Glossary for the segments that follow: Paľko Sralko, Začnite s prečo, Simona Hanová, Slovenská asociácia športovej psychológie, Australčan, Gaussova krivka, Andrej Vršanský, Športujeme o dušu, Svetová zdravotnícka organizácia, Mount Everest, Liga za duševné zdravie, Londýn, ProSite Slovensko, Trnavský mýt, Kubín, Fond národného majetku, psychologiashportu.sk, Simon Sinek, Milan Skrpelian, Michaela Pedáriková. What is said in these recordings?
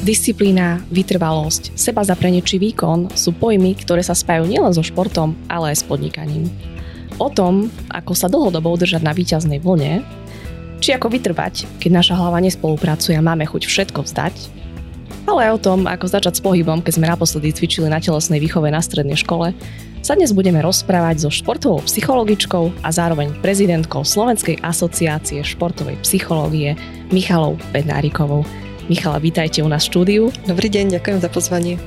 Disciplína, vytrvalosť, sebazaprenie či výkon sú pojmy, ktoré sa spájajú nielen so športom, ale aj s podnikaním. O tom, ako sa dlhodobo udržať na víťaznej vlne, či ako vytrvať, keď naša hlava nespolupracuje a máme chuť všetko vzdať, ale aj o tom, ako začať s pohybom, keď sme naposledy cvičili na telesnej výchove na strednej škole, sa dnes budeme rozprávať so športovou psychologičkou a zároveň prezidentkou Slovenskej asociácie športovej psychológie Michaelou Pedárikovou. Michala, vítajte u nás v štúdiu. Dobrý deň, ďakujem za pozvanie.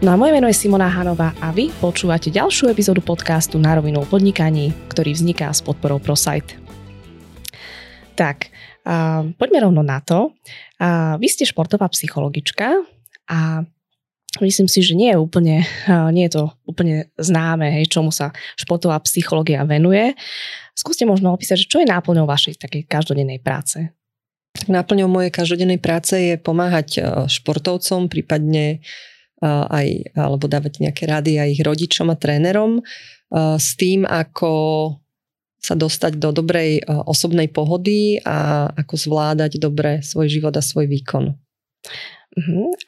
No a moje meno je Simona Hanová a vy počúvate ďalšiu epizódu podcastu Na rovinu o podnikaní, ktorý vzniká s podporou ProSite. Tak, poďme rovno na to. Vy ste športová psychologička a myslím si, že nie je to úplne známe, hej, čomu sa športová psychológia venuje. Skúste možno opísať, čo je náplňou vašej takej každodennej práce. Náplňou mojej každodennej práce je pomáhať športovcom, prípadne aj, alebo dávať nejaké rady aj ich rodičom a trénerom s tým, ako sa dostať do dobrej osobnej pohody a ako zvládať dobre svoj život a svoj výkon.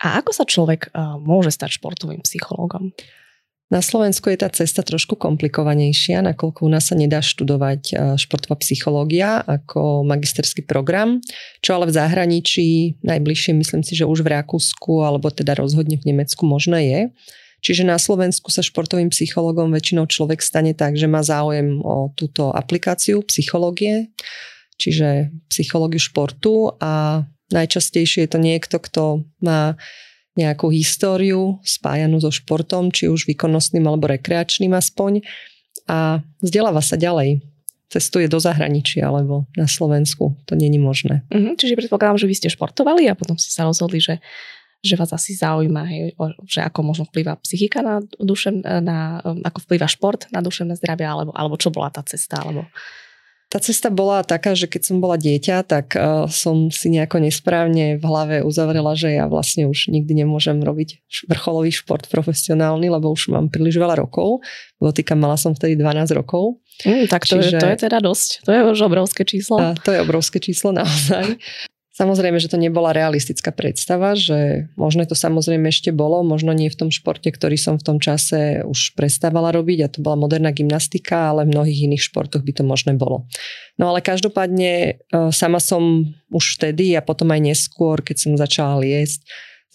A ako sa človek môže stať športovým psychológom? Na Slovensku je tá cesta trošku komplikovanejšia, nakoľko u nás sa nedá študovať športová psychológia ako magisterský program, čo ale v zahraničí najbližšie, myslím si, že už v Rakúsku alebo teda rozhodne v Nemecku možné je. Čiže na Slovensku sa športovým psychológom väčšinou človek stane tak, že má záujem o túto aplikáciu psychológie, čiže psychológiu športu, a najčastejšie je to niekto, kto má nejakú históriu spájanú so športom, či už výkonnostným alebo rekreačným aspoň, a vzdeláva sa ďalej. Cestuje do zahraničia alebo na Slovensku. To nie je možné. Čiže predpokladám, že vy ste športovali a potom ste sa rozhodli, že vás asi zaujíma, hej, že ako možno vplyvá psychika na ako vplyvá šport na duševné zdravie, alebo čo bola tá cesta, alebo... Tá cesta bola taká, že keď som bola dieťa, tak som si nejako nesprávne v hlave uzavrela, že ja vlastne už nikdy nemôžem robiť vrcholový šport profesionálny, lebo už mám príliš veľa rokov. Dotýkam, mala som vtedy 12 rokov. Tak to je teda dosť. To je už obrovské číslo. To je obrovské číslo naozaj. Samozrejme, že to nebola realistická predstava, že možno to samozrejme ešte bolo, možno nie v tom športe, ktorý som v tom čase už prestávala robiť, a to bola moderná gymnastika, ale v mnohých iných športoch by to možné bolo. No ale každopádne sama som už vtedy a potom aj neskôr, keď som začala liesť,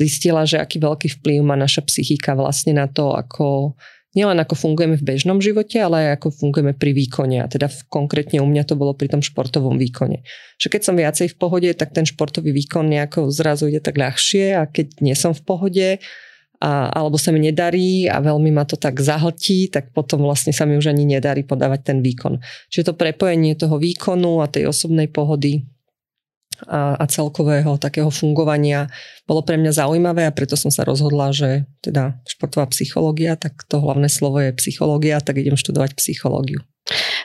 zistila, že aký veľký vplyv má naša psychika vlastne na to, ako nielen ako fungujeme v bežnom živote, ale aj ako fungujeme pri výkone. A teda konkrétne u mňa to bolo pri tom športovom výkone. Že keď som viacej v pohode, tak ten športový výkon nejako zrazu ide tak ľahšie, a keď nie som v pohode alebo sa mi nedarí a veľmi ma to tak zahltí, tak potom vlastne sa mi už ani nedarí podávať ten výkon. Čiže to prepojenie toho výkonu a tej osobnej pohody a celkového takého fungovania bolo pre mňa zaujímavé, a preto som sa rozhodla, že teda športová psychológia, tak to hlavné slovo je psychológia, tak idem študovať psychológiu.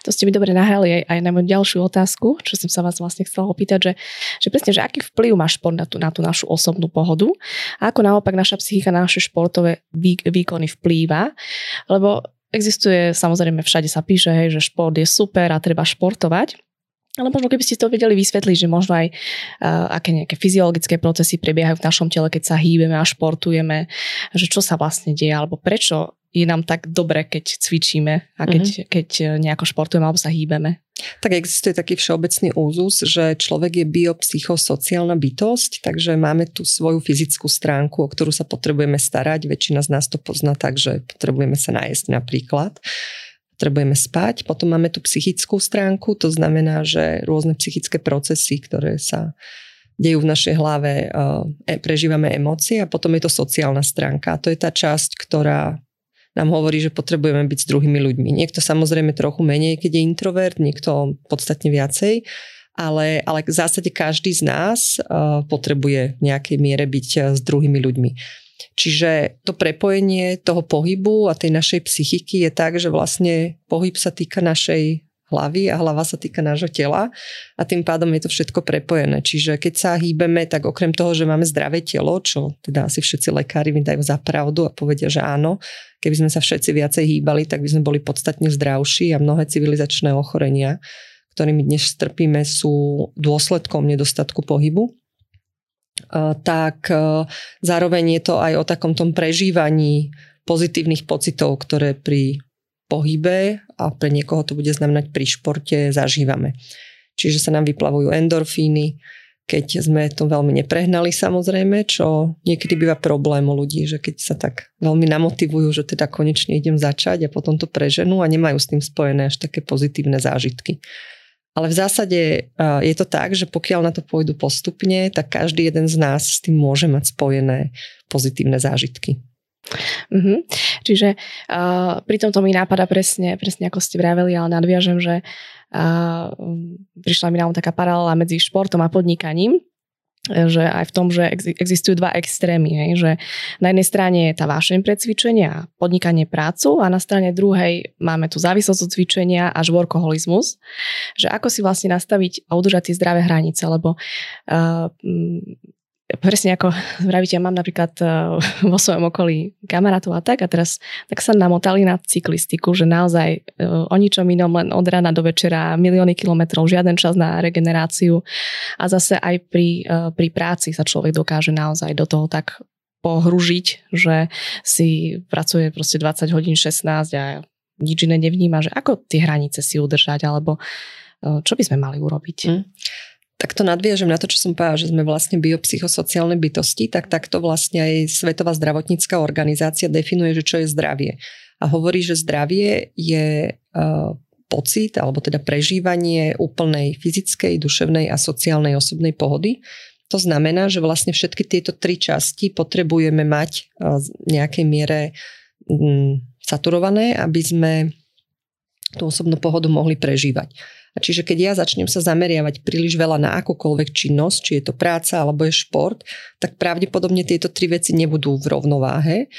To ste mi dobre nahrali aj na moju ďalšiu otázku, čo som sa vás vlastne chcela opýtať, že presne, že aký vplyv má šport na tú našu osobnú pohodu a ako naopak naša psychika na naše športové výkony vplýva, lebo existuje, samozrejme všade sa píše, hej, že šport je super a treba športovať. Ale možno keby ste to vedeli vysvetliť, že možno aj aké nejaké fyziologické procesy prebiehajú v našom tele, keď sa hýbeme a športujeme, že čo sa vlastne deje, alebo prečo je nám tak dobre, keď cvičíme a keď nejako športujeme alebo sa hýbeme. Tak existuje taký všeobecný úzus, že človek je biopsychosociálna bytosť, takže máme tu svoju fyzickú stránku, o ktorú sa potrebujeme starať. Väčšina z nás to pozná tak, že potrebujeme sa najesť napríklad. Potrebujeme spať. Potom máme tú psychickú stránku, to znamená, že rôzne psychické procesy, ktoré sa dejú v našej hlave, prežívame emócie, a potom je to sociálna stránka. A to je tá časť, ktorá nám hovorí, že potrebujeme byť s druhými ľuďmi. Niekto samozrejme trochu menej, keď je introvert, niekto podstatne viacej, ale v zásade každý z nás potrebuje v nejakej miere byť s druhými ľuďmi. Čiže to prepojenie toho pohybu a tej našej psychiky je tak, že vlastne pohyb sa týka našej hlavy a hlava sa týka nášho tela, a tým pádom je to všetko prepojené. Čiže keď sa hýbeme, tak okrem toho, že máme zdravé telo, čo teda asi všetci lekári mi dajú za pravdu a povedia, že áno, keby sme sa všetci viacej hýbali, tak by sme boli podstatne zdravší, a mnohé civilizačné ochorenia, ktorými dnes trpíme, sú dôsledkom nedostatku pohybu. tak zároveň je to aj o takom tom prežívaní pozitívnych pocitov, ktoré pri pohybe, a pre niekoho to bude znamenať pri športe, zažívame. Čiže sa nám vyplavujú endorfíny, keď sme to veľmi neprehnali samozrejme, čo niekedy býva problém u ľudí, že keď sa tak veľmi namotivujú, že teda konečne idem začať a potom to preženú a nemajú s tým spojené až také pozitívne zážitky. Ale v zásade je to tak, že pokiaľ na to pôjdu postupne, tak každý jeden z nás s tým môže mať spojené pozitívne zážitky. Mm-hmm. Čiže pri tomto mi nápada presne ako ste vraveli, ale nadviažem, že prišla mi nám taká paralela medzi športom a podnikaním, že aj v tom, že existujú dva extrémy, hej, že na jednej strane je tá vášeň pre cvičenia a podnikanie prácu a na strane druhej máme tu závislosť od cvičenia až workoholizmus, že ako si vlastne nastaviť a udržať tie zdravé hranice, lebo presne ako vravíte, ja mám napríklad vo svojom okolí kamarátov a tak, a teraz tak sa namotali na cyklistiku, že naozaj o ničom inom, len od rána do večera, milióny kilometrov, žiaden čas na regeneráciu a zase aj pri práci sa človek dokáže naozaj do toho tak pohružiť, že si pracuje proste 20 hodín, 16 a nič iné nevníma, že ako tie hranice si udržať, alebo čo by sme mali urobiť. Tak to nadviežem na to, čo som povedala, že sme vlastne biopsychosociálne bytosti, tak takto vlastne aj Svetová zdravotnícka organizácia definuje, že čo je zdravie. A hovorí, že zdravie je pocit, alebo teda prežívanie úplnej fyzickej, duševnej a sociálnej osobnej pohody. To znamená, že vlastne všetky tieto tri časti potrebujeme mať v nejakej miere saturované, aby sme tú osobnú pohodu mohli prežívať. A čiže keď ja začnem sa zameriavať príliš veľa na akúkoľvek činnosť, či je to práca alebo je šport, tak pravdepodobne tieto tri veci nebudú v rovnováhe.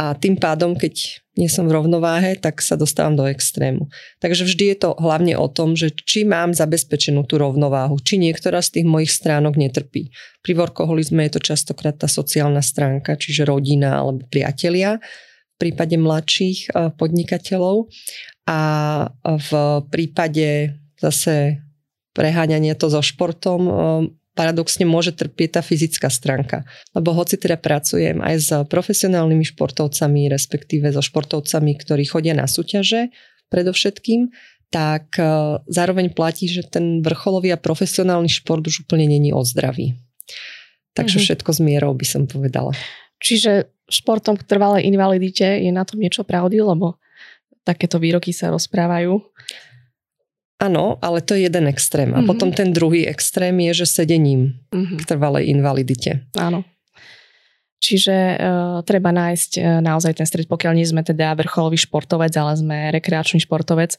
A tým pádom, keď nie som v rovnováhe, tak sa dostávam do extrému. Takže vždy je to hlavne o tom, že či mám zabezpečenú tú rovnováhu, či niektorá z tých mojich stránok netrpí. Pri workoholizme je to častokrát tá sociálna stránka, čiže rodina alebo priatelia, v prípade mladších podnikateľov. A v prípade zase preháňanie to so športom paradoxne môže trpieť tá fyzická stránka. Lebo hoci teda pracujem aj s profesionálnymi športovcami, respektíve so športovcami, ktorí chodia na súťaže predovšetkým, tak zároveň platí, že ten vrcholový a profesionálny šport už úplne není o zdraví. Takže všetko s mierou by som povedala. Čiže športom k trvalej invalidite je na tom niečo pravdy, lebo takéto výroky sa rozprávajú. Áno, ale to je jeden extrém. A potom ten druhý extrém je, že sedením k trvalej invalidite. Áno. Čiže treba nájsť naozaj ten stred, pokiaľ nie sme teda vrcholový športovec, ale sme rekreačný športovec.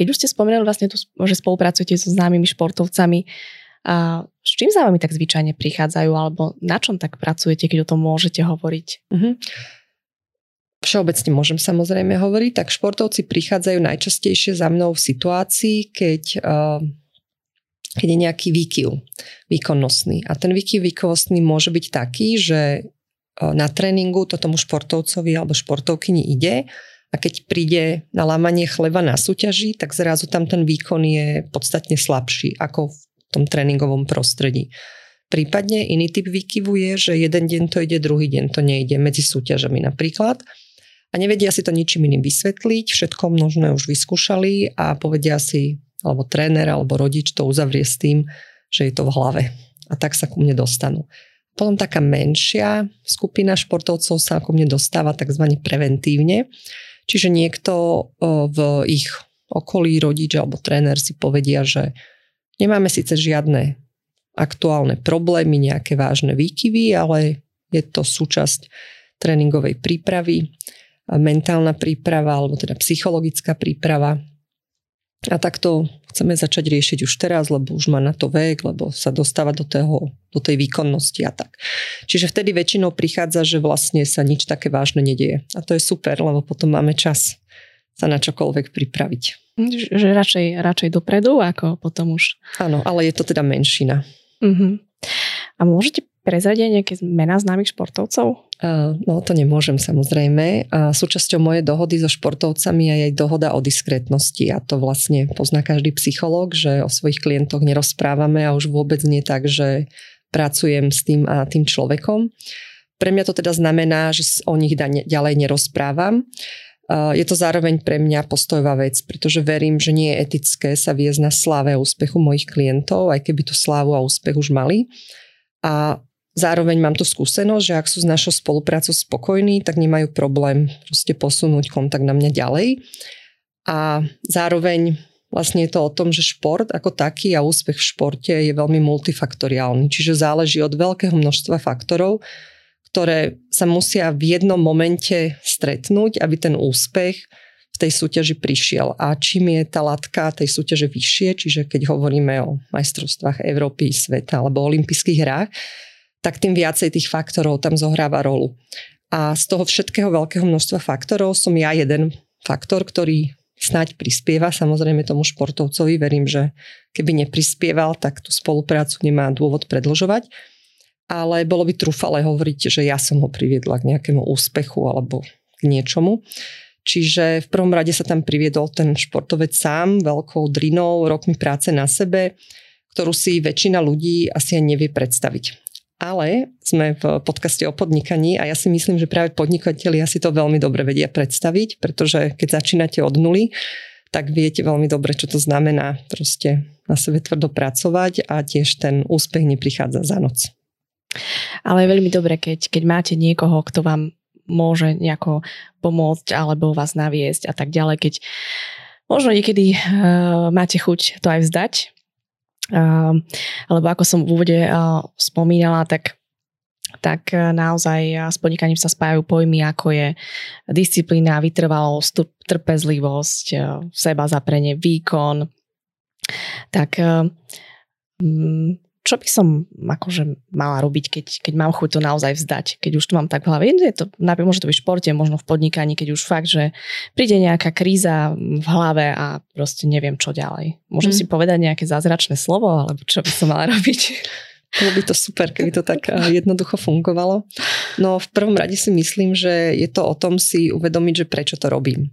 Keď už ste spomenuli vlastne tu, že spolupracujete so známymi športovcami, s čím za vami tak zvyčajne prichádzajú, alebo na čom tak pracujete, keď o tom môžete hovoriť? Všeobecne môžem samozrejme hovoriť, tak športovci prichádzajú najčastejšie za mnou v situácii, keď je nejaký výkyv výkonnostný. A ten výkyv výkonnostný môže byť taký, že na tréningu to tomu športovcovi alebo športovkyni ide a keď príde na lámanie chleba na súťaži, tak zrazu tam ten výkon je podstatne slabší ako v tom tréningovom prostredí. Prípadne iný typ výkyvu je, že jeden deň to ide, druhý deň to nejde, medzi súťažami napríklad. A nevedia si to ničím iným vysvetliť, všetko množné už vyskúšali a povedia si, alebo tréner, alebo rodič to uzavrie s tým, že je to v hlave. A tak sa ku mne dostanú. Potom taká menšia skupina športovcov sa ku mne dostáva tzv. Preventívne. Čiže niekto v ich okolí, rodič alebo tréner si povedia, že nemáme síce žiadne aktuálne problémy, nejaké vážne výkyvy, ale je to súčasť tréningovej prípravy, mentálna príprava alebo teda psychologická príprava. A takto chceme začať riešiť už teraz, lebo už má na to vek, lebo sa dostáva do tej výkonnosti a tak. Čiže vtedy väčšinou prichádza, že vlastne sa nič také vážne nedieje. A to je super, lebo potom máme čas sa na čokoľvek pripraviť. Že radšej dopredu, ako potom už. Áno, ale je to teda menšina. A môžete prezradiť nejaké mená známych športovcov? No to nemôžem samozrejme. A súčasťou mojej dohody so športovcami je aj dohoda o diskrétnosti a to vlastne pozná každý psychológ, že o svojich klientoch nerozprávame a už vôbec nie tak, že pracujem s tým a tým človekom. Pre mňa to teda znamená, že o nich ďalej nerozprávam. Je to zároveň pre mňa postojová vec, pretože verím, že nie je etické sa viesť na sláve a úspechu mojich klientov, aj keby tú slávu a úspech už mali. A zároveň mám tú skúsenosť, že ak sú s našou spoluprácou spokojní, tak nemajú problém proste posunúť kontakt na mňa ďalej. A zároveň vlastne je to o tom, že šport ako taký a úspech v športe je veľmi multifaktoriálny, čiže záleží od veľkého množstva faktorov, ktoré sa musia v jednom momente stretnúť, aby ten úspech v tej súťaži prišiel. A čím je tá latka tej súťaže vyššie, čiže keď hovoríme o majstrovstvách Európy, sveta alebo olympijských hrách, tak tým viacej tých faktorov tam zohráva rolu. A z toho všetkého veľkého množstva faktorov som ja jeden faktor, ktorý snáď prispieva. Samozrejme tomu športovcovi verím, že keby neprispieval, tak tú spoluprácu nemá dôvod predĺžovať. Ale bolo by trúfale hovoriť, že ja som ho priviedla k nejakému úspechu alebo k niečomu. Čiže v prvom rade sa tam priviedol ten športovec sám, veľkou drinou, rokmi práce na sebe, ktorú si väčšina ľudí asi aj nevie predstaviť. Ale sme v podcaste o podnikaní a ja si myslím, že práve podnikatelia si to veľmi dobre vedia predstaviť, pretože keď začínate od nuly, tak viete veľmi dobre, čo to znamená proste na sebe tvrdo pracovať a tiež ten úspech neprichádza za noc. Ale je veľmi dobre, keď máte niekoho, kto vám môže nejako pomôcť alebo vás naviesť a tak ďalej, keď možno niekedy máte chuť to aj vzdať. Alebo ako som v úvode spomínala, tak naozaj s podnikaním sa spájajú pojmy, ako je disciplína, vytrvalosť, trpezlivosť, seba zaprenie, výkon. Tak čo by som akože mala robiť, keď mám chuť to naozaj vzdať? Keď už to mám tak v hlave, môže to byť v športe, možno v podnikaní, keď už fakt, že príde nejaká kríza v hlave a proste neviem, čo ďalej. Môžem si povedať nejaké zázračné slovo, alebo čo by som mala robiť? Bolo by to super, keby to tak jednoducho fungovalo. No v prvom rade si myslím, že je to o tom si uvedomiť, že prečo to robím.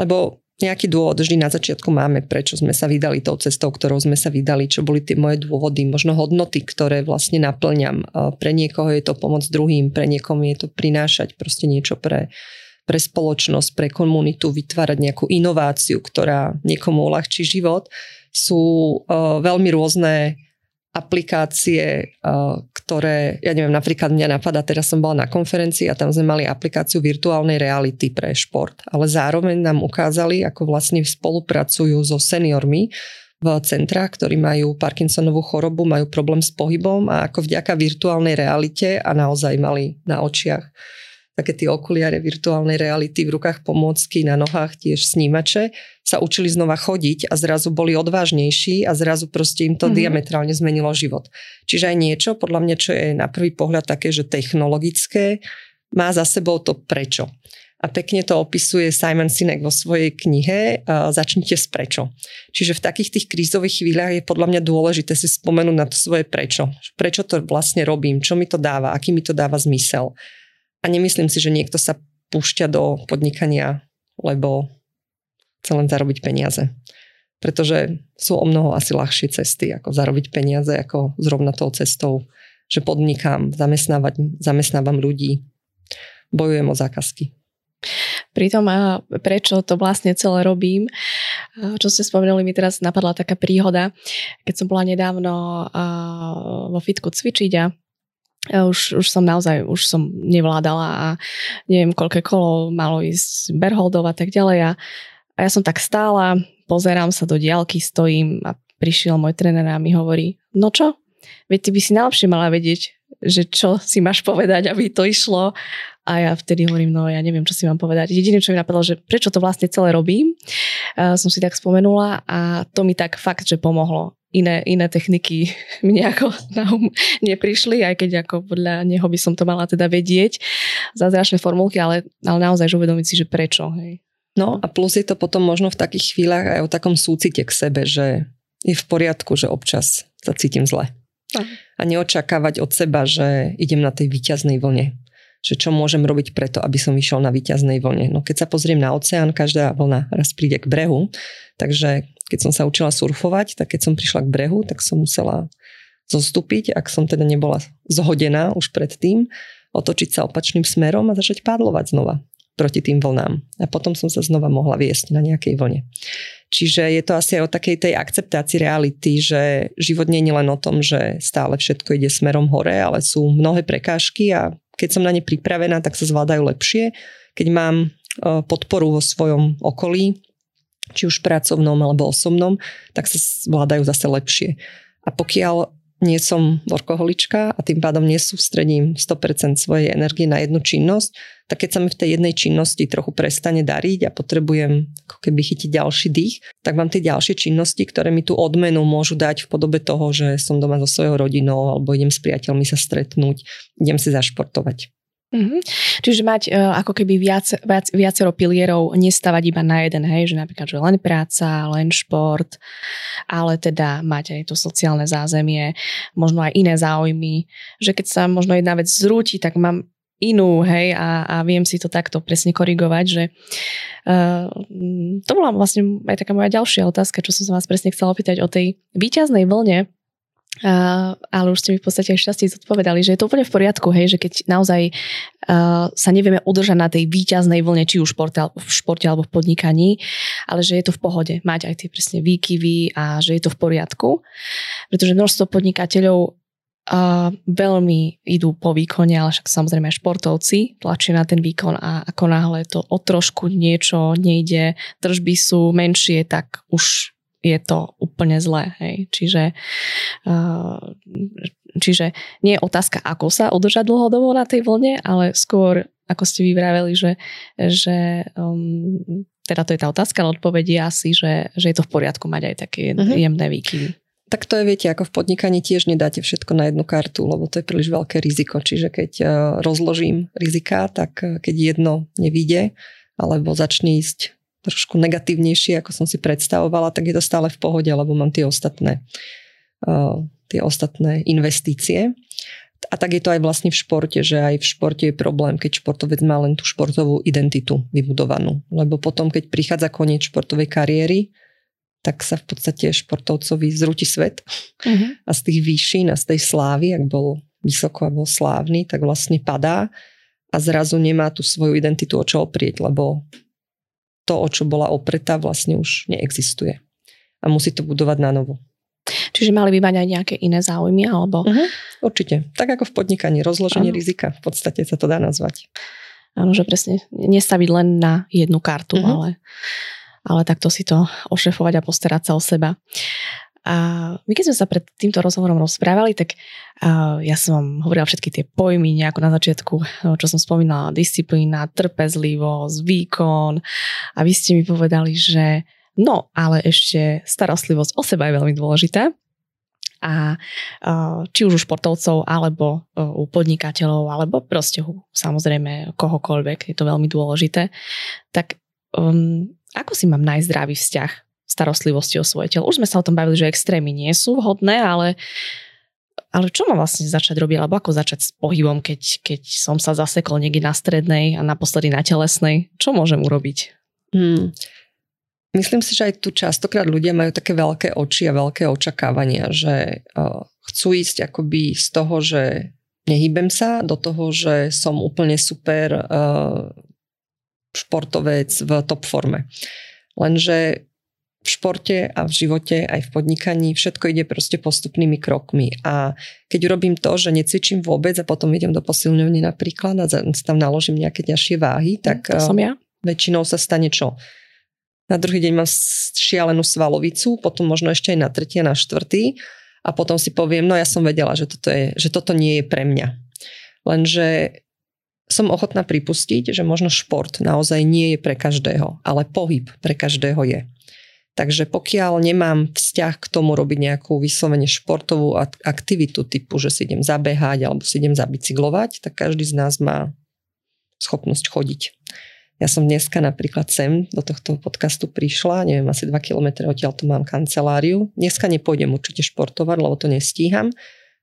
Lebo nejaký dôvod vždy na začiatku máme, prečo sme sa vydali tou cestou, ktorou sme sa vydali, čo boli tie moje dôvody, možno hodnoty, ktoré vlastne naplňam. Pre niekoho je to pomoc druhým, pre niekomu je to prinášať proste niečo pre spoločnosť, pre komunitu, vytvárať nejakú inováciu, ktorá niekomu uľahčí život. Sú veľmi rôzne aplikácie, ktoré, ja neviem, napríklad mňa napadá, teraz som bola na konferencii a tam sme mali aplikáciu virtuálnej reality pre šport, ale zároveň nám ukázali, ako vlastne spolupracujú so seniormi v centrách, ktorí majú Parkinsonovú chorobu, majú problém s pohybom a ako vďaka virtuálnej realite a naozaj mali na očiach také tie okuliare virtuálnej reality, v rukách pomôcky, na nohách tiež snímače, sa učili znova chodiť a zrazu boli odvážnejší a zrazu proste im to diametrálne zmenilo život. Čiže aj niečo, podľa mňa, čo je na prvý pohľad také, že technologické, má za sebou to prečo. A pekne to opisuje Simon Sinek vo svojej knihe Začnite s prečo. Čiže v takých tých krízových chvíľach je podľa mňa dôležité si spomenúť na to svoje prečo. Prečo to vlastne robím, čo mi to dáva, aký mi to dáva zmysel. A nemyslím si, že niekto sa púšťa do podnikania, lebo chce len zarobiť peniaze. Pretože sú o mnoho asi ľahšie cesty, ako zarobiť peniaze, ako zrovna tou cestou, že podnikám, zamestnávam ľudí, bojujem o zákazky. Pritom, prečo to vlastne celé robím, čo ste spomenuli, mi teraz napadla taká príhoda, keď som bola nedávno vo fitku cvičiť a už som nevládala a neviem, koľké kolo malo ísť Berholdov a tak ďalej a ja som tak stála, pozerám sa do diaľky, stojím a prišiel môj tréner a mi hovorí, no čo? Veď ty by si najlepšie mala vedieť, že čo si máš povedať, aby to išlo. A ja vtedy hovorím, no ja neviem, čo si mám povedať. Jediné, čo mi napadlo, že prečo to vlastne celé robím, som si tak spomenula a to mi tak fakt, že pomohlo. Iné techniky mi nejako na um neprišli, aj keď ako podľa neho by som to mala teda vedieť. Zázračné formulky, ale naozaj uvedomiť si, že prečo. Hej. No a plus je to potom možno v takých chvíľach aj o takom súcite k sebe, že je v poriadku, že občas sa cítim zle. A neočakávať od seba, že idem na tej víťaznej vlne. Že čo môžem robiť preto, aby som vyšiel na víťaznej vlne. No keď sa pozriem na oceán, každá vlna raz príde k brehu. Takže keď som sa učila surfovať, tak keď som prišla k brehu, tak som musela zostúpiť, ak som teda nebola zhodená už predtým, otočiť sa opačným smerom a začať pádlovať znova proti tým vlnám. A potom som sa znova mohla viesť na nejakej vlne. Čiže je to asi aj o takej tej akceptácii reality, že život nie je len o tom, že stále všetko ide smerom hore, ale sú mnohé prekážky a keď som na ne pripravená, tak sa zvládajú lepšie. Keď mám podporu vo svojom okolí, či už pracovnom alebo osobnom, tak sa zvládajú zase lepšie. A pokiaľ nie som workoholička a tým pádom nesústredím 100% svojej energie na jednu činnosť, tak keď sa mi v tej jednej činnosti trochu prestane dariť a potrebujem ako keby chytiť ďalší dých, tak mám tie ďalšie činnosti, ktoré mi tú odmenu môžu dať v podobe toho, že som doma so svojou rodinou alebo idem s priateľmi sa stretnúť, idem si zašportovať. Mm-hmm. Čiže mať ako keby viacero pilierov, nestavať iba na jeden, hej, že napríklad že len práca, len šport, ale teda mať aj to sociálne zázemie, možno aj iné záujmy, že keď sa možno jedna vec zrúti, tak mám inú, hej, a viem si to takto presne korigovať, že to bola vlastne aj taká moja ďalšia otázka, čo som sa vás presne chcela opýtať o tej víťaznej vlne. Ale už ste mi v podstate aj šťastie zodpovedali, že je to úplne v poriadku, hej, že keď naozaj sa nevieme udržať na tej víťaznej vlne, či už v športe alebo v podnikaní, ale že je to v pohode mať aj tie presne výkyvy a že je to v poriadku, pretože množstvo podnikateľov veľmi idú po výkone, ale však samozrejme aj športovci tlačia na ten výkon a ako náhle to o trošku niečo nejde, tržby sú menšie, tak už je to úplne zlé. Hej. Čiže nie je otázka, ako sa udržať dlhodobo na tej vlne, ale skôr, ako ste vyvraveli, že teda to je tá otázka, ale odpoveď je asi, že je to v poriadku mať aj také jemné výkyvy. Tak to je, viete, ako v podnikaní tiež nedáte všetko na jednu kartu, lebo to je príliš veľké riziko. Čiže keď rozložím rizika, tak keď jedno nevíde, alebo začne ísť trošku negatívnejšie, ako som si predstavovala, tak je to stále v pohode, lebo mám tie ostatné investície. A tak je to aj vlastne v športe, že aj v športe je problém, keď športovec má len tú športovú identitu vybudovanú. Lebo potom, keď prichádza koniec športovej kariéry, tak sa v podstate športovcovi zrúti svet. Uh-huh. A z tých výšin a z tej slávy, ak bol vysoko a bol slávny, tak vlastne padá a zrazu nemá tú svoju identitu o čo oprieť, lebo to, o čo bola opretá, vlastne už neexistuje. A musí to budovať na novo. Čiže mali by mať aj nejaké iné záujmy? Alebo... Uh-huh. Určite. Tak ako v podnikaní. Rozloženie rizika. V podstate sa to dá nazvať. Áno, že presne. Nestaviť len na jednu kartu, ale takto si to ošefovať a postarať sa o seba. A my keď sme sa pred týmto rozhovorom rozprávali, tak ja som hovorila všetky tie pojmy nejako na začiatku, čo som spomínala, disciplína, trpezlivosť, výkon a vy ste mi povedali, že no, ale ešte starostlivosť o seba je veľmi dôležitá a či už u športovcov, alebo u podnikateľov, alebo proste samozrejme kohokoľvek, je to veľmi dôležité. Tak ako si mám najzdravý vzťah starostlivosti o svoje telo? Už sme sa o tom bavili, že extrémy nie sú vhodné, ale čo mám vlastne začať robiť? Alebo ako začať s pohybom, keď som sa zasekol niekde na strednej a naposledy na telesnej? Čo môžem urobiť? Myslím si, že aj tu častokrát ľudia majú také veľké oči a veľké očakávania, že chcú ísť akoby z toho, že nehýbem sa, do toho, že som úplne super športovec v top forme. Lenže v športe a v živote, aj v podnikaní, všetko ide proste postupnými krokmi. A keď urobím to, že necvičím vôbec a potom idem do posilňovne napríklad a tam naložím nejaké ťažšie váhy, tak ja väčšinou sa stane čo? Na druhý deň mám šialenú svalovicu, potom možno ešte aj na tretí a na štvrtý a potom si poviem, no ja som vedela, že toto nie je pre mňa. Lenže som ochotná pripustiť, že možno šport naozaj nie je pre každého, ale pohyb pre každého je. Takže pokiaľ nemám vzťah k tomu robiť nejakú vyslovene športovú aktivitu typu, že si idem zabehať alebo si idem zabicyklovať, tak každý z nás má schopnosť chodiť. Ja som dneska napríklad sem do tohto podcastu prišla, neviem, asi 2 km odtiaľ tu mám kanceláriu. Dneska nepôjdem určite športovať, lebo to nestíham,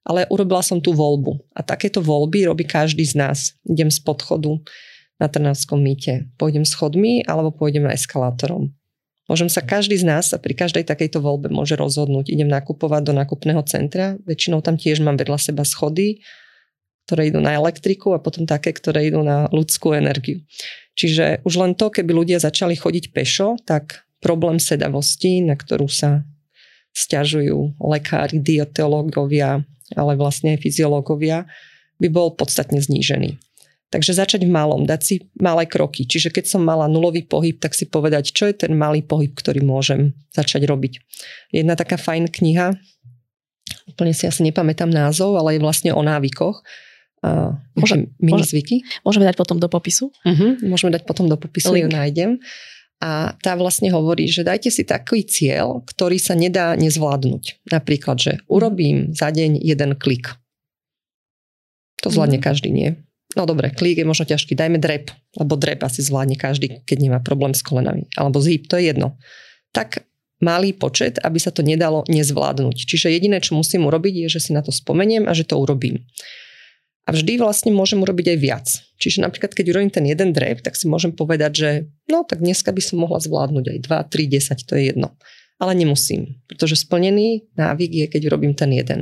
ale urobila som tú voľbu. A takéto voľby robí každý z nás. Idem z podchodu na Trnavskom mýte, pôjdem schodmi alebo pôjdem eskalátorom. Môžem sa každý z nás pri každej takejto voľbe môže rozhodnúť. Idem nakupovať do nákupného centra. Väčšinou tam tiež mám vedľa seba schody, ktoré idú na elektriku a potom také, ktoré idú na ľudskú energiu. Čiže už len to, keby ľudia začali chodiť pešo, tak problém sedavosti, na ktorú sa sťažujú lekári, dietológovia, ale vlastne aj fyziológovia, by bol podstatne znížený. Takže začať v malom, dať si malé kroky. Čiže keď som mala nulový pohyb, tak si povedať, čo je ten malý pohyb, ktorý môžem začať robiť. Jedna taká fajn kniha, úplne si asi nepamätám názov, ale je vlastne o návykoch. Mini zvyky. Môžeme dať potom do popisu. Link. Ju nájdem. A tá vlastne hovorí, že dajte si taký cieľ, ktorý sa nedá nezvládnuť. Napríklad, že urobím za deň jeden klik. To zvládne každý, nie? No dobre, klík je možno ťažký. Dajme drep, lebo drep asi zvládne každý, keď nemá problém s kolenami. Alebo zhyb, to je jedno. Tak malý počet, aby sa to nedalo nezvládnuť. Čiže jediné, čo musím urobiť, je, že si na to spomeniem a že to urobím. A vždy vlastne môžem urobiť aj viac. Čiže napríklad, keď urobím ten jeden drep, tak si môžem povedať, že no tak dneska by som mohla zvládnuť aj 2, 3, 10, to je jedno. Ale nemusím, pretože splnený návyk je, keď urobím ten jeden.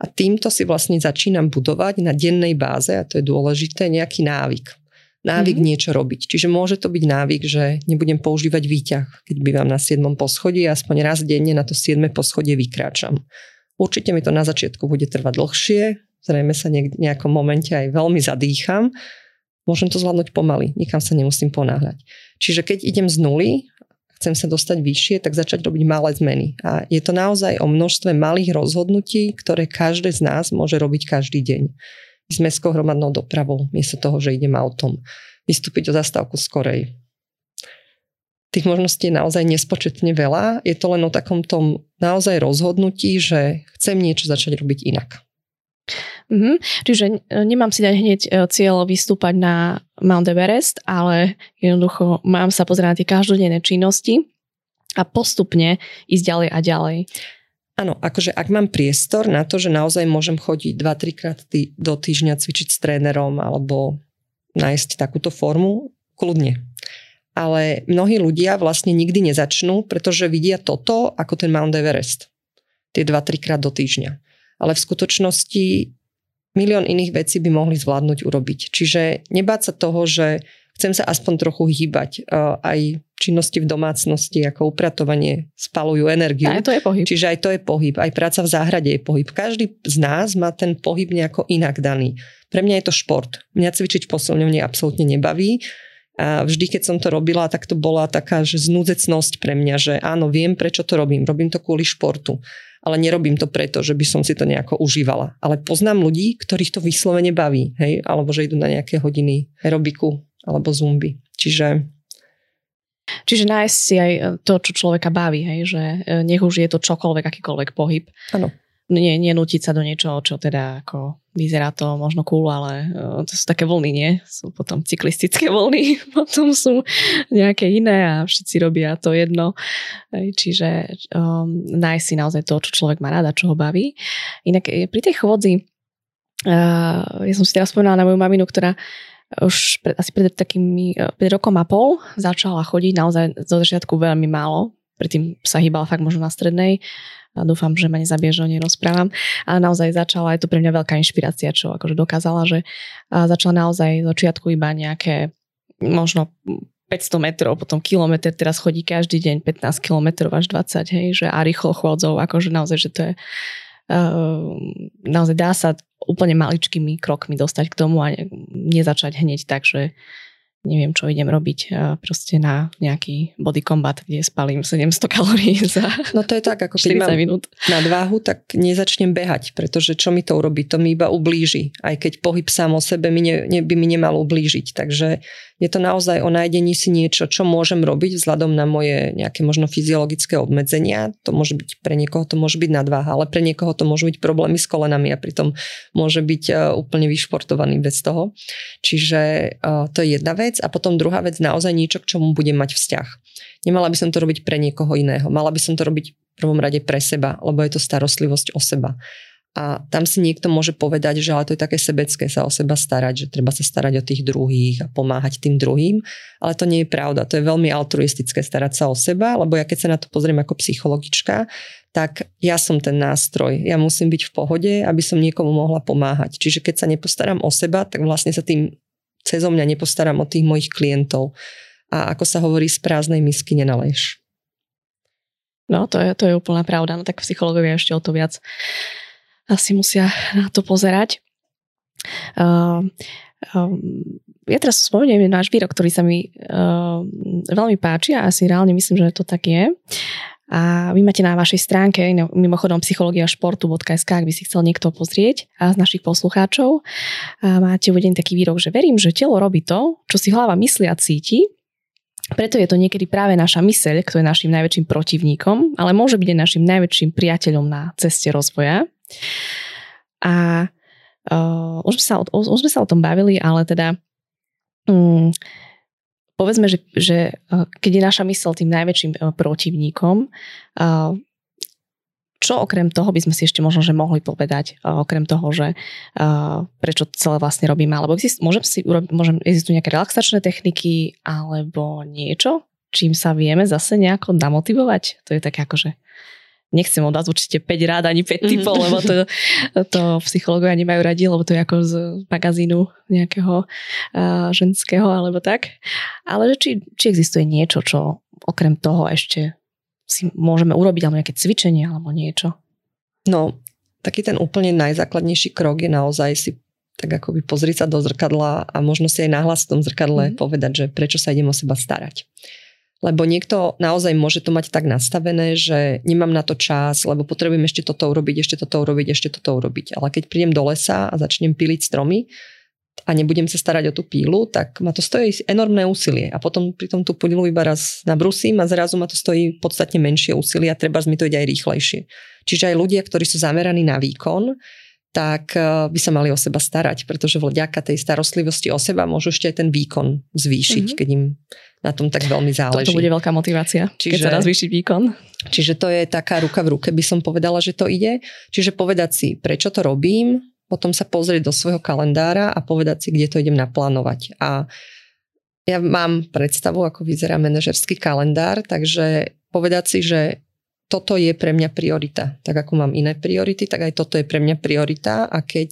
A týmto si vlastne začínam budovať na dennej báze, a to je dôležité, nejaký návyk. Návyk niečo robiť. Čiže môže to byť návyk, že nebudem používať výťah, keď bývam na 7. poschodí a aspoň raz denne na to 7. poschodie vykráčam. Určite mi to na začiatku bude trvať dlhšie, zrejme sa v nejakom momente aj veľmi zadýcham. Môžem to zvládnuť pomaly, nikam sa nemusím ponáhľať. Čiže keď idem z nuly, chcem sa dostať vyššie, tak začať robiť malé zmeny. A je to naozaj o množstve malých rozhodnutí, ktoré každé z nás môže robiť každý deň. S mestskou hromadnou dopravou, miesto toho, že idem autom. Vystúpiť o zastávku skorej. Tých možností je naozaj nespočetne veľa. Je to len o takom tom naozaj rozhodnutí, že chcem niečo začať robiť inak. Čiže nemám si dať hneď cieľ vystúpať na Mount Everest, ale jednoducho mám sa pozerať na tie každodenné činnosti a postupne ísť ďalej a ďalej. Áno, akože ak mám priestor na to, že naozaj môžem chodiť 2-3 krát do týždňa cvičiť s trénerom alebo nájsť takúto formu, kľudne. Ale mnohí ľudia vlastne nikdy nezačnú, pretože vidia toto ako ten Mount Everest. Tie 2-3 krát do týždňa. Ale v skutočnosti milión iných vecí by mohli zvládnuť urobiť. Čiže nebáť sa toho, že chcem sa aspoň trochu hýbať. Aj činnosti v domácnosti, ako upratovanie, spaľujú energiu. Aj to je pohyb. Čiže aj to je pohyb. Aj práca v záhrade je pohyb. Každý z nás má ten pohyb nejako inak daný. Pre mňa je to šport. Mňa cvičiť v posilňovni absolútne nebaví. A vždy, keď som to robila, tak to bola taká že znúdecnosť pre mňa, že áno, viem, prečo to robím. Robím to kvôli športu. Ale nerobím to preto, že by som si to nejako užívala. Ale poznám ľudí, ktorých to vyslovene baví. Hej? Alebo že idú na nejaké hodiny aerobiku alebo zumby. Čiže nájsť si aj to, čo človeka baví. Hej? Že nech už je to čokoľvek, akýkoľvek pohyb. Áno. Nenútiť sa do niečoho, čo teda ako vyzerá to možno cool, ale to sú také vlny, nie? Sú potom cyklistické vlny, potom sú nejaké iné a všetci robia to jedno. Čiže nájsť si naozaj to, čo človek má rád a čo ho baví. Inak pri tej chôdzi, ja som si teraz spomínala na moju maminu, ktorá už pred rokom a pol začala chodiť naozaj zo začiatku veľmi málo. Predtým sa hýbala fakt možno na strednej, a dúfam, že ma nezabije, že o nej rozprávam. Ale naozaj začala, je to pre mňa veľká inšpirácia, čo akože dokázala, že začala naozaj z začiatku iba nejaké možno 500 metrov, potom kilometr, teraz chodí každý deň 15 kilometrov až 20, hej, že a rýchlo chôdzou, akože naozaj, že to je naozaj dá sa úplne maličkými krokmi dostať k tomu a nezačať hneď tak, že neviem, čo idem robiť, proste na nejaký body combat, kde spalím 700 kalórií za 40 minút. No to je tak, ako keď mám nadváhu, tak nezačnem behať, pretože čo mi to urobí? To mi iba ublíži. Aj keď pohyb sám o sebe by mi nemal ublížiť. Takže je to naozaj o nájdení si niečo, čo môžem robiť vzhľadom na moje nejaké možno fyziologické obmedzenia. To môže byť, pre niekoho to môže byť nadváha, ale pre niekoho to môžu byť problémy s kolenami a pritom môže byť úplne vyšportovaný bez toho. Čiže to je jedna vec. A potom druhá vec, naozaj niečo, k čomu budem mať vzťah. Nemala by som to robiť pre niekoho iného. Mala by som to robiť v prvom rade pre seba, lebo je to starostlivosť o seba. A tam si niekto môže povedať, že ale to je také sebecké sa o seba starať, že treba sa starať o tých druhých a pomáhať tým druhým, ale to nie je pravda. To je veľmi altruistické starať sa o seba, lebo ja keď sa na to pozriem ako psychologička, tak ja som ten nástroj. Ja musím byť v pohode, aby som niekomu mohla pomáhať. Čiže keď sa nepostaram o seba, tak vlastne sa tým cezo mňa nepostaram o tých mojich klientov. A ako sa hovorí, z prázdnej misky nenaleješ. No to je úplná pravda. No tak psychológovia ešte o to viac asi musia na to pozerať. Ja teraz spomeniem náš výrok, ktorý sa mi veľmi páči a asi reálne myslím, že to tak je. A vy máte na vašej stránke, mimochodom psychologiashportu.sk, ak by si chcel niekto pozrieť a z našich poslucháčov, a máte uvedený taký výrok, že verím, že telo robí to, čo si hlava myslí a cíti, preto je to niekedy práve naša myseľ, kto je našim najväčším protivníkom, ale môže byť aj našim najväčším priateľom na ceste rozvoja. A už sme sa o tom bavili, ale teda povedzme, že keď je naša myseľ tým najväčším protivníkom, čo okrem toho by sme si ešte možno že mohli povedať, okrem toho, že prečo celé vlastne robíme, alebo existujú nejaké relaxačné techniky alebo niečo, čím sa vieme zase nejako namotivovať. To je také akože nechcem od vás určite 5 rád ani 5 typov, lebo to psychológovia nemajú radi, lebo to je ako z magazínu nejakého ženského alebo tak. Ale či existuje niečo, čo okrem toho ešte si môžeme urobiť, alebo nejaké cvičenie alebo niečo? No, taký ten úplne najzákladnejší krok je naozaj si tak akoby pozrieť sa do zrkadla a možno si aj nahlas v tom zrkadle povedať, že prečo sa idem o seba starať. Lebo niekto naozaj môže to mať tak nastavené, že nemám na to čas, lebo potrebujem ešte toto urobiť. Ale keď prídem do lesa a začnem píliť stromy a nebudem sa starať o tú pílu, tak ma to stojí enormné úsilie. A potom pritom tú pílu iba raz nabrusím a zrazu ma to stojí podstatne menšie úsilie a trebárs mi to ide aj rýchlejšie. Čiže aj ľudia, ktorí sú zameraní na výkon, tak by sa mali o seba starať, pretože vďaka tej starostlivosti o seba môžu ešte aj ten výkon zvýšiť, keď im na tom tak veľmi záleží. To bude veľká motivácia, keď sa dá zvýšiť výkon. Čiže to je taká ruka v ruke, by som povedala, že to ide. Čiže povedať si, prečo to robím, potom sa pozrieť do svojho kalendára a povedať si, kde to idem naplánovať. A ja mám predstavu, ako vyzerá manažerský kalendár, takže povedať si, že toto je pre mňa priorita. Tak ako mám iné priority, tak aj toto je pre mňa priorita a keď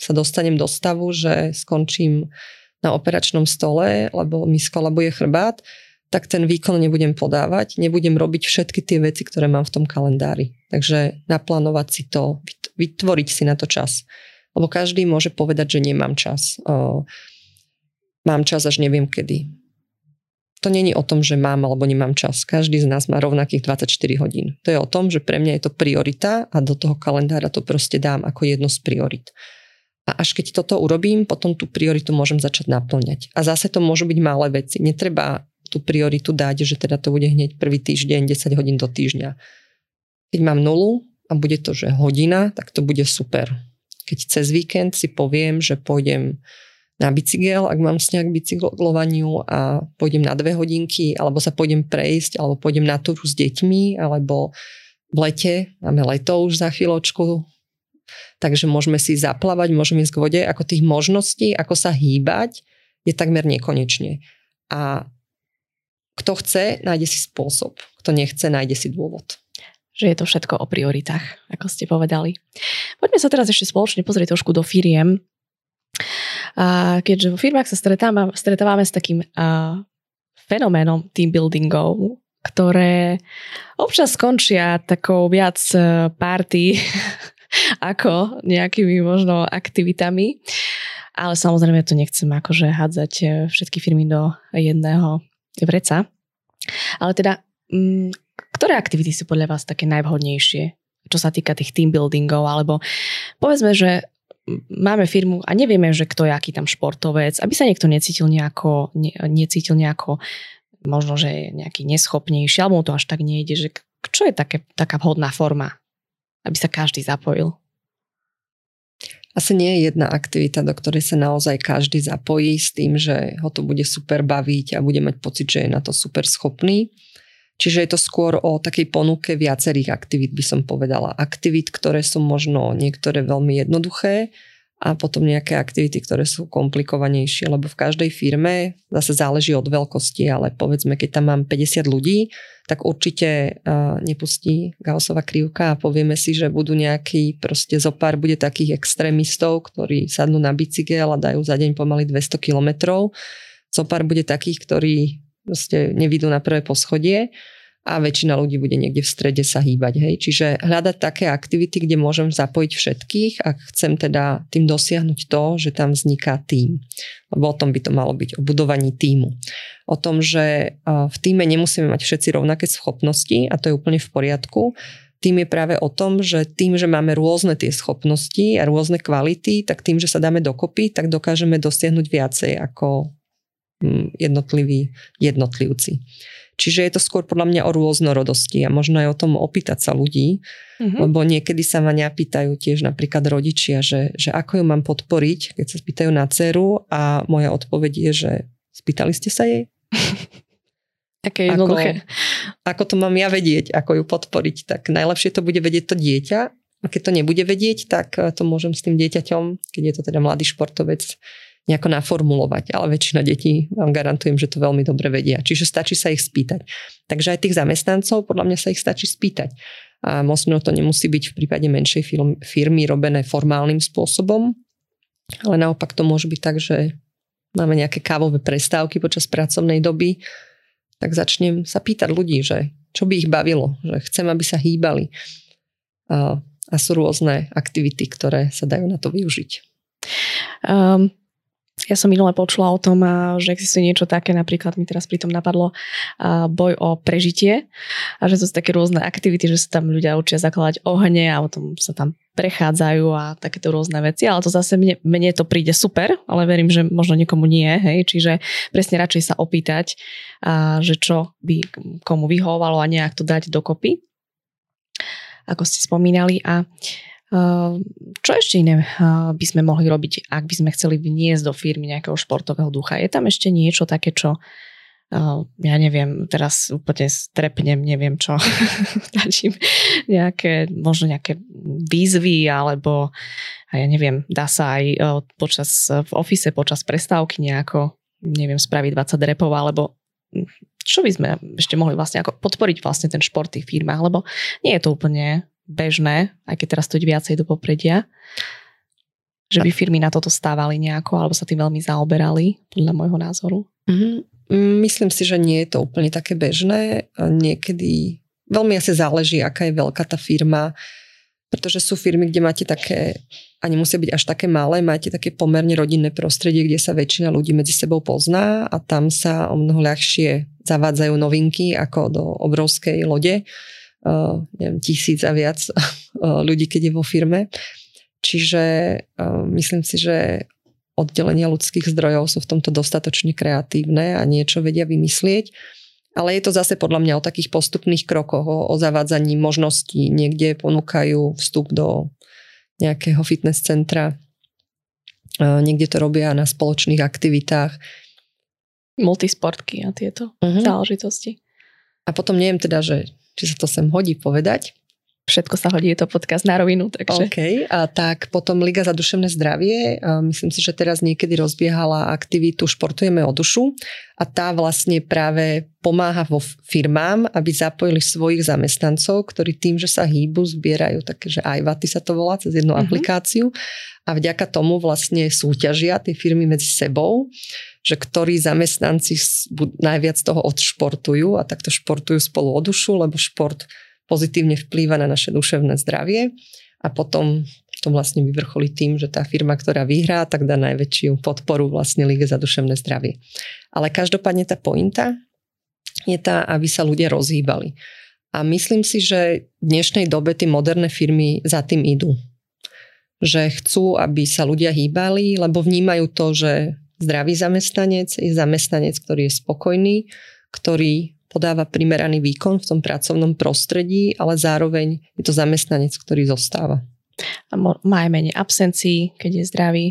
sa dostanem do stavu, že skončím na operačnom stole, lebo mi skolabuje chrbát, tak ten výkon nebudem podávať, nebudem robiť všetky tie veci, ktoré mám v tom kalendári. Takže naplánovať si to, vytvoriť si na to čas. Lebo každý môže povedať, že nemám čas. Mám čas, až neviem kedy. To nie je o tom, že mám alebo nemám čas. Každý z nás má rovnakých 24 hodín. To je o tom, že pre mňa je to priorita a do toho kalendára to proste dám ako jedno z priorit. A až keď toto urobím, potom tú prioritu môžem začať naplňať. A zase to môžu byť malé veci. Netreba tú prioritu dať, že teda to bude hneď prvý týždeň, 10 hodín do týždňa. Keď mám nulu a bude to, že hodina, tak to bude super. Keď cez víkend si poviem, že pôjdem na bicykel, ak mám vzťah k bicyklovaniu a pôjdem na 2 hodinky, alebo sa pôjdem prejsť, alebo pôjdem na túru s deťmi, alebo v lete, máme leto už za chvíľočku, takže môžeme si zaplavať, môžeme ísť k vode, ako tých možností, ako sa hýbať, je takmer nekonečne. A kto chce, nájde si spôsob. Kto nechce, nájde si dôvod. Že je to všetko o prioritách, ako ste povedali. Poďme sa teraz ešte spoločne pozrieť trošku do firiem. A keďže vo firmách sa stretávame s takým fenoménom team buildingov, ktoré občas skončia takou viac party ako nejakými možno aktivitami. Ale samozrejme to nechcem akože hádzať všetky firmy do jedného vreca. Ale teda, ktoré aktivity sú podľa vás také najvhodnejšie, čo sa týka tých team buildingov? Alebo povedzme, že máme firmu a nevieme, že kto je aký tam športovec, aby sa niekto necítil nejako možno, že je nejaký neschopnejší, alebo mu to až tak nejde, že čo je taká vhodná forma, aby sa každý zapojil? Asi nie je jedna aktivita, do ktorej sa naozaj každý zapojí s tým, že ho to bude super baviť a bude mať pocit, že je na to super schopný. Čiže je to skôr o takej ponuke viacerých aktivít, by som povedala. Aktivít, ktoré sú možno niektoré veľmi jednoduché a potom nejaké aktivity, ktoré sú komplikovanejšie, lebo v každej firme zase záleží od veľkosti, ale povedzme, keď tam mám 50 ľudí, tak určite nepustí Gaussova krivka a povieme si, že budú nejaký, proste zopár bude takých extrémistov, ktorí sadnú na bicykel a dajú za deň pomaly 200 kilometrov. Zopár bude takých, ktorí proste nevidú na prvé poschodie a väčšina ľudí bude niekde v strede sa hýbať. Hej. Čiže hľadať také aktivity, kde môžem zapojiť všetkých a chcem teda tým dosiahnuť to, že tam vzniká tím. Lebo o tom by to malo byť, o budovaní tímu. O tom, že v tíme nemusíme mať všetci rovnaké schopnosti a to je úplne v poriadku. Tým je práve o tom, že tým, že máme rôzne tie schopnosti a rôzne kvality, tak tým, že sa dáme dokopy, tak dokážeme dosiahnuť viacej ako jednotliví jednotlivci. Čiže je to skôr podľa mňa o rôznorodosti a možno aj o tom opýtať sa ľudí, lebo niekedy sa ma nepýtajú tiež napríklad rodičia, že ako ju mám podporiť, keď sa spýtajú na dceru a moja odpoveď je, že spýtali ste sa jej? Také jednoduché. Ako to mám ja vedieť, ako ju podporiť, tak najlepšie to bude vedieť to dieťa a keď to nebude vedieť, tak to môžem s tým dieťaťom, keď je to teda mladý športovec, nejako naformulovať, ale väčšina detí vám garantujem, že to veľmi dobre vedia. Čiže stačí sa ich spýtať. Takže aj tých zamestnancov, podľa mňa sa ich stačí spýtať. A možno to nemusí byť v prípade menšej firmy robené formálnym spôsobom, ale naopak to môže byť tak, že máme nejaké kávové prestávky počas pracovnej doby, tak začnem sa pýtať ľudí, že čo by ich bavilo, že chcem, aby sa hýbali. A sú rôzne aktivity, ktoré sa dajú na to využiť. Ja som minule počula o tom, že existuje niečo také, napríklad mi teraz pritom napadlo boj o prežitie a že to sú také rôzne aktivity, že sa tam ľudia učia zakladať ohne a potom sa tam prechádzajú a takéto rôzne veci, ale to zase mne to príde super, ale verím, že možno niekomu nie, hej, čiže presne radšej sa opýtať, že čo by komu vyhovovalo a nejak to dať dokopy, ako ste spomínali. A čo ešte iné by sme mohli robiť, ak by sme chceli vniesť do firmy nejakého športového ducha? Je tam ešte niečo také, čo ja neviem, teraz úplne strepnem, neviem čo. Možno nejaké výzvy, alebo ja neviem, dá sa aj v office počas prestávky nejako, neviem, spraviť 20 repov, alebo čo by sme ešte mohli vlastne ako podporiť vlastne ten šport v tých firmách, lebo nie je to úplne bežné, aj keď teraz to ide viacej do popredia, že by firmy na toto stávali nejako, alebo sa tým veľmi zaoberali, podľa môjho názoru. Myslím si, že nie je to úplne také bežné. Niekedy veľmi asi záleží, aká je veľká tá firma, pretože sú firmy, kde máte také, a nemusia byť až také malé, máte také pomerne rodinné prostredie, kde sa väčšina ľudí medzi sebou pozná a tam sa omnoho ľahšie zavádzajú novinky ako do obrovskej lode, neviem, 1000 a viac ľudí, keď je vo firme. Čiže myslím si, že oddelenia ľudských zdrojov sú v tomto dostatočne kreatívne a niečo vedia vymyslieť. Ale je to zase podľa mňa o takých postupných krokoch, o zavádzaní možností. Niekde ponúkajú vstup do nejakého fitness centra. Niekde to robia na spoločných aktivitách. Multisportky a tieto záležitosti. A potom neviem teda, že či sa to sem hodí povedať. Všetko sa hodí, je to podcast na rovinu. Takže. OK, a tak potom Liga za duševné zdravie. Myslím si, že teraz niekedy rozbiehala aktivitu Športujeme o dušu a tá vlastne práve pomáha vo firmám, aby zapojili svojich zamestnancov, ktorí tým, že sa hýbu, zbierajú také, že aj vaty sa to volá, cez jednu aplikáciu a vďaka tomu vlastne súťažia tie firmy medzi sebou, že ktorí zamestnanci najviac toho odšportujú a takto športujú spolu o dušu, lebo šport pozitívne vplýva na naše duševné zdravie a potom to vlastne vyvrcholí tým, že tá firma, ktorá vyhrá, tak dá najväčšiu podporu vlastne Lige za duševné zdravie. Ale každopádne tá pointa je tá, aby sa ľudia rozhýbali. A myslím si, že v dnešnej dobe tie moderné firmy za tým idú. Že chcú, aby sa ľudia hýbali, lebo vnímajú to, že zdravý zamestnanec je zamestnanec, ktorý je spokojný, ktorý podáva primeraný výkon v tom pracovnom prostredí, ale zároveň je to zamestnanec, ktorý zostáva. A má aj menej absencií, keď je zdravý.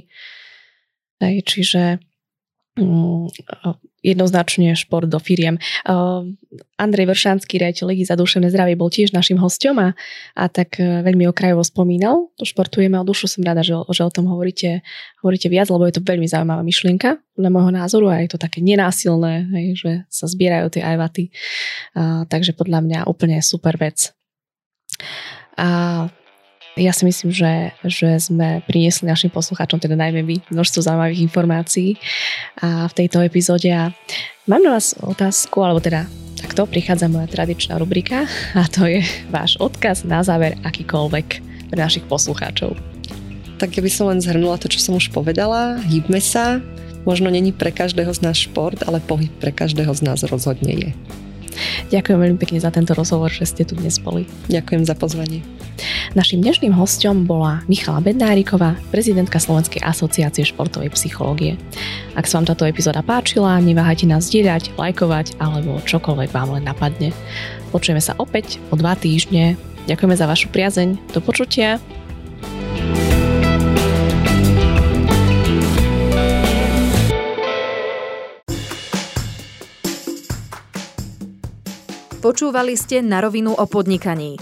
Čiže jednoznačne šport do firiem. Andrej Vršanský, riaditeľ Ligy za duševné zdravie, bol tiež našim hosťom a tak veľmi okrajovo spomínal. Športujeme o dušu, som rada, že o tom hovoríte viac, lebo je to veľmi zaujímavá myšlienka podľa môjho názoru a je to také nenásilné, hej, že sa zbierajú tie ajvaty. Takže podľa mňa úplne super vec. A ja si myslím, že sme priniesli našim poslucháčom, teda najmä vy, množstvo zaujímavých informácií a v tejto epizóde. A mám na vás otázku, alebo teda takto prichádza moja tradičná rubrika a to je váš odkaz na záver akýkoľvek pre našich poslucháčov. Tak ja by som len zhrnula to, čo som už povedala. Hýbme sa. Možno není pre každého z nás šport, ale pohyb pre každého z nás rozhodne je. Ďakujem veľmi pekne za tento rozhovor, že ste tu dnes boli. Ďakujem za pozvanie. Naším dnešným hosťom bola Michaela Pedáriková, prezidentka Slovenskej asociácie športovej psychológie. Ak sa vám táto epizóda páčila, neváhajte nás zdieľať, lajkovať alebo čokoľvek vám len napadne. Počujeme sa opäť o 2 týždne. Ďakujeme za vašu priazeň. Do počutia. Počúvali ste Na rovinu o podnikaní,